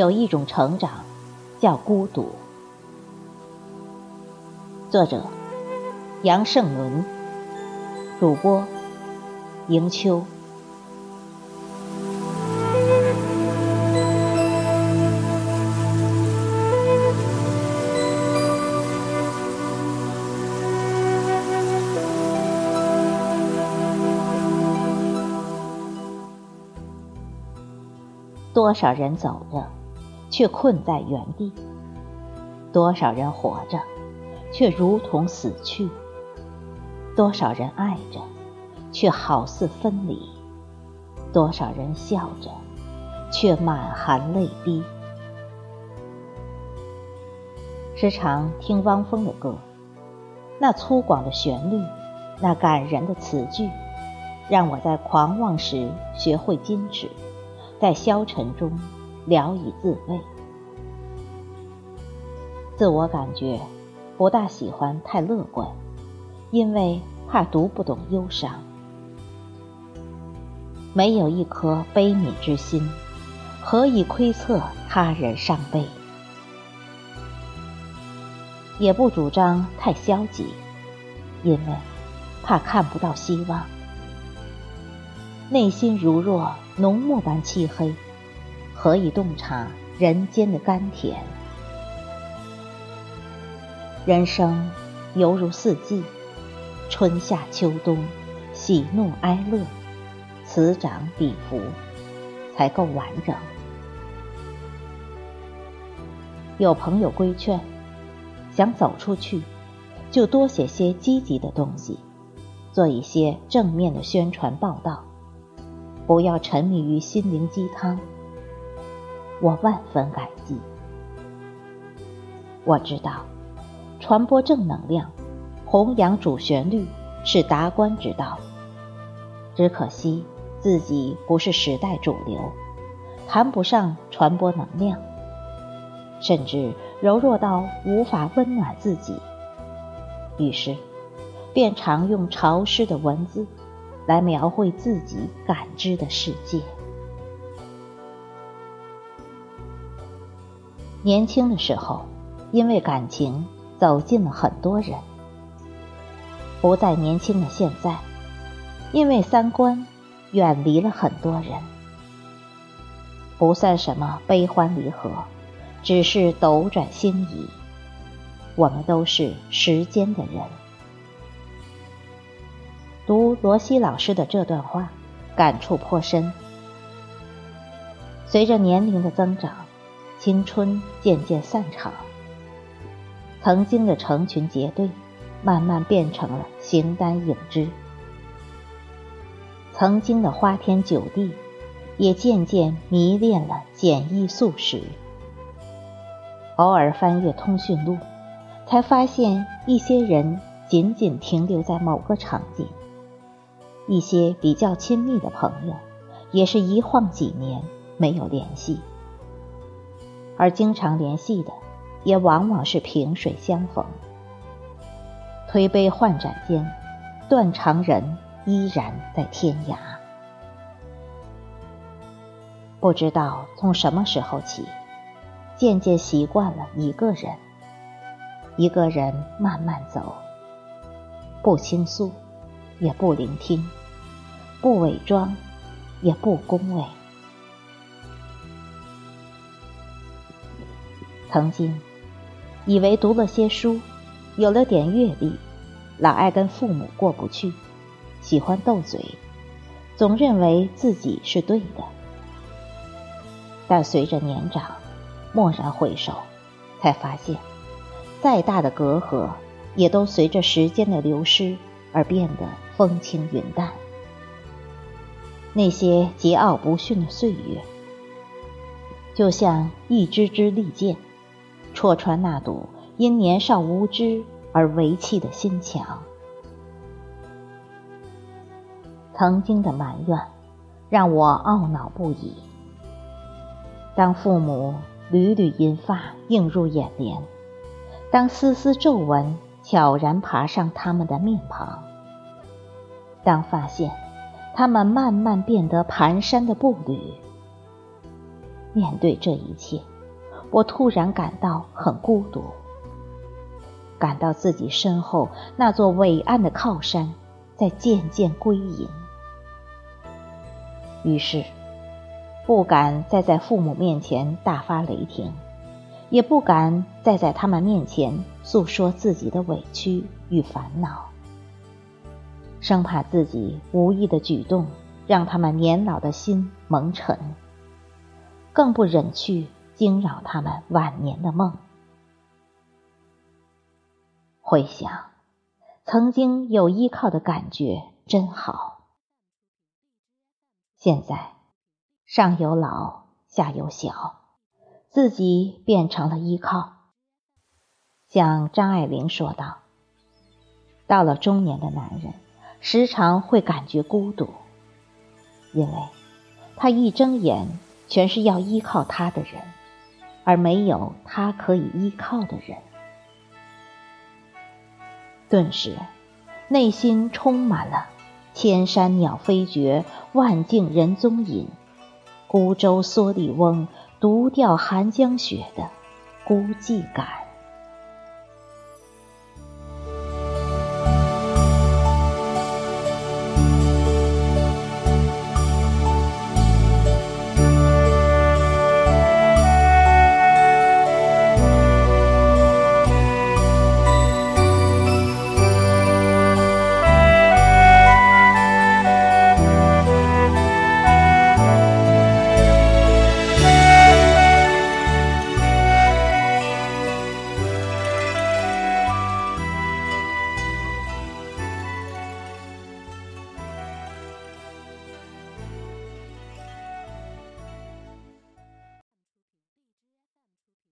有一种成长，叫孤独。作者：杨胜伦，主播：迎秋。多少人走着，却困在原地；多少人活着，却如同死去；多少人爱着，却好似分离；多少人笑着，却满含泪滴。时常听汪峰的歌，那粗犷的旋律，那感人的词句，让我在狂妄时学会矜持，在消沉中聊以自慰。自我感觉不大喜欢太乐观，因为怕读不懂忧伤。没有一颗悲悯之心，何以窥测他人伤悲？也不主张太消极，因为怕看不到希望。内心如若浓墨般漆黑，何以洞察人间的甘甜？人生犹如四季，春夏秋冬，喜怒哀乐，此涨彼伏，才够完整。有朋友规劝，想走出去，就多写些积极的东西，做一些正面的宣传报道。不要沉迷于心灵鸡汤，我万分感激。我知道，传播正能量，弘扬主旋律是达观之道。只可惜自己不是时代主流，谈不上传播能量，甚至柔弱到无法温暖自己，于是便常用潮湿的文字来描绘自己感知的世界。年轻的时候，因为感情走进了很多人；不再年轻的现在，因为三观远离了很多人。不算什么悲欢离合，只是斗转星移。我们都是时间的人。读罗西老师的这段话，感触颇深。随着年龄的增长，青春渐渐散场，曾经的成群结队，慢慢变成了形单影只；曾经的花天酒地，也渐渐迷恋了简易素食。偶尔翻阅通讯录，才发现一些人仅仅停留在某个场景，一些比较亲密的朋友也是一晃几年没有联系，而经常联系的也往往是萍水相逢。推杯换盏间，断肠人依然在天涯。不知道从什么时候起，渐渐习惯了一个人，一个人慢慢走，不倾诉，也不聆听，不伪装，也不恭维。曾经以为读了些书，有了点阅历，老爱跟父母过不去，喜欢斗嘴，总认为自己是对的。但随着年长，蓦然回首，才发现再大的隔阂也都随着时间的流失而变得风轻云淡。那些桀骜不驯的岁月，就像一支支利剑，戳穿那堵因年少无知而围砌的心墙。曾经的埋怨让我懊恼不已，当父母缕缕银发映入眼帘，当丝丝皱纹悄然爬上他们的面庞，当发现他们慢慢变得蹒跚的步履，面对这一切，我突然感到很孤独，感到自己身后那座伟岸的靠山在渐渐归隐。于是不敢再在父母面前大发雷霆，也不敢再在他们面前诉说自己的委屈与烦恼，生怕自己无意的举动让他们年老的心蒙尘，更不忍去惊扰他们晚年的梦。回想曾经有依靠的感觉真好，现在上有老下有小，自己变成了依靠。像张爱玲说道，到了中年的男人时常会感觉孤独，因为他一睁眼全是要依靠他的人，而没有他可以依靠的人。顿时内心充满了千山鸟飞绝，万径人踪隐，孤舟蓑笠翁，独钓寒江雪的孤寂感。